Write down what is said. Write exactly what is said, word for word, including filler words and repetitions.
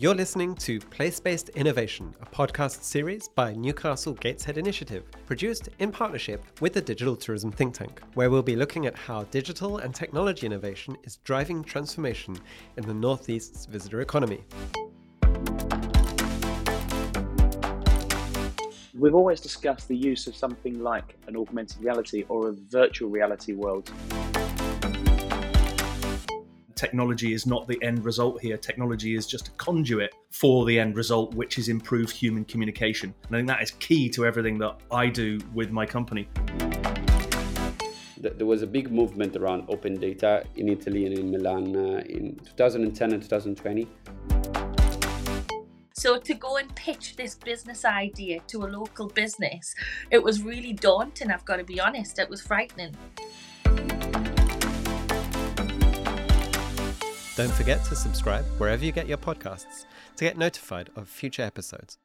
You're listening to Place-Based Innovation, a podcast series by Newcastle Gateshead Initiative, produced in partnership with the Digital Tourism Think Tank, where we'll be looking at how digital and technology innovation is driving transformation in the North East's visitor economy. We've always discussed the use of something like an augmented reality or a virtual reality world. Technology is not the end result here. Technology is just a conduit for the end result, which is improved human communication. And I think that is key to everything that I do with my company. There was a big movement around open data in Italy and in Milan uh, in two thousand ten and two thousand twenty. So to go and pitch this business idea to a local business, it was really daunting, I've got to be honest. It was frightening. Don't forget to subscribe wherever you get your podcasts to get notified of future episodes.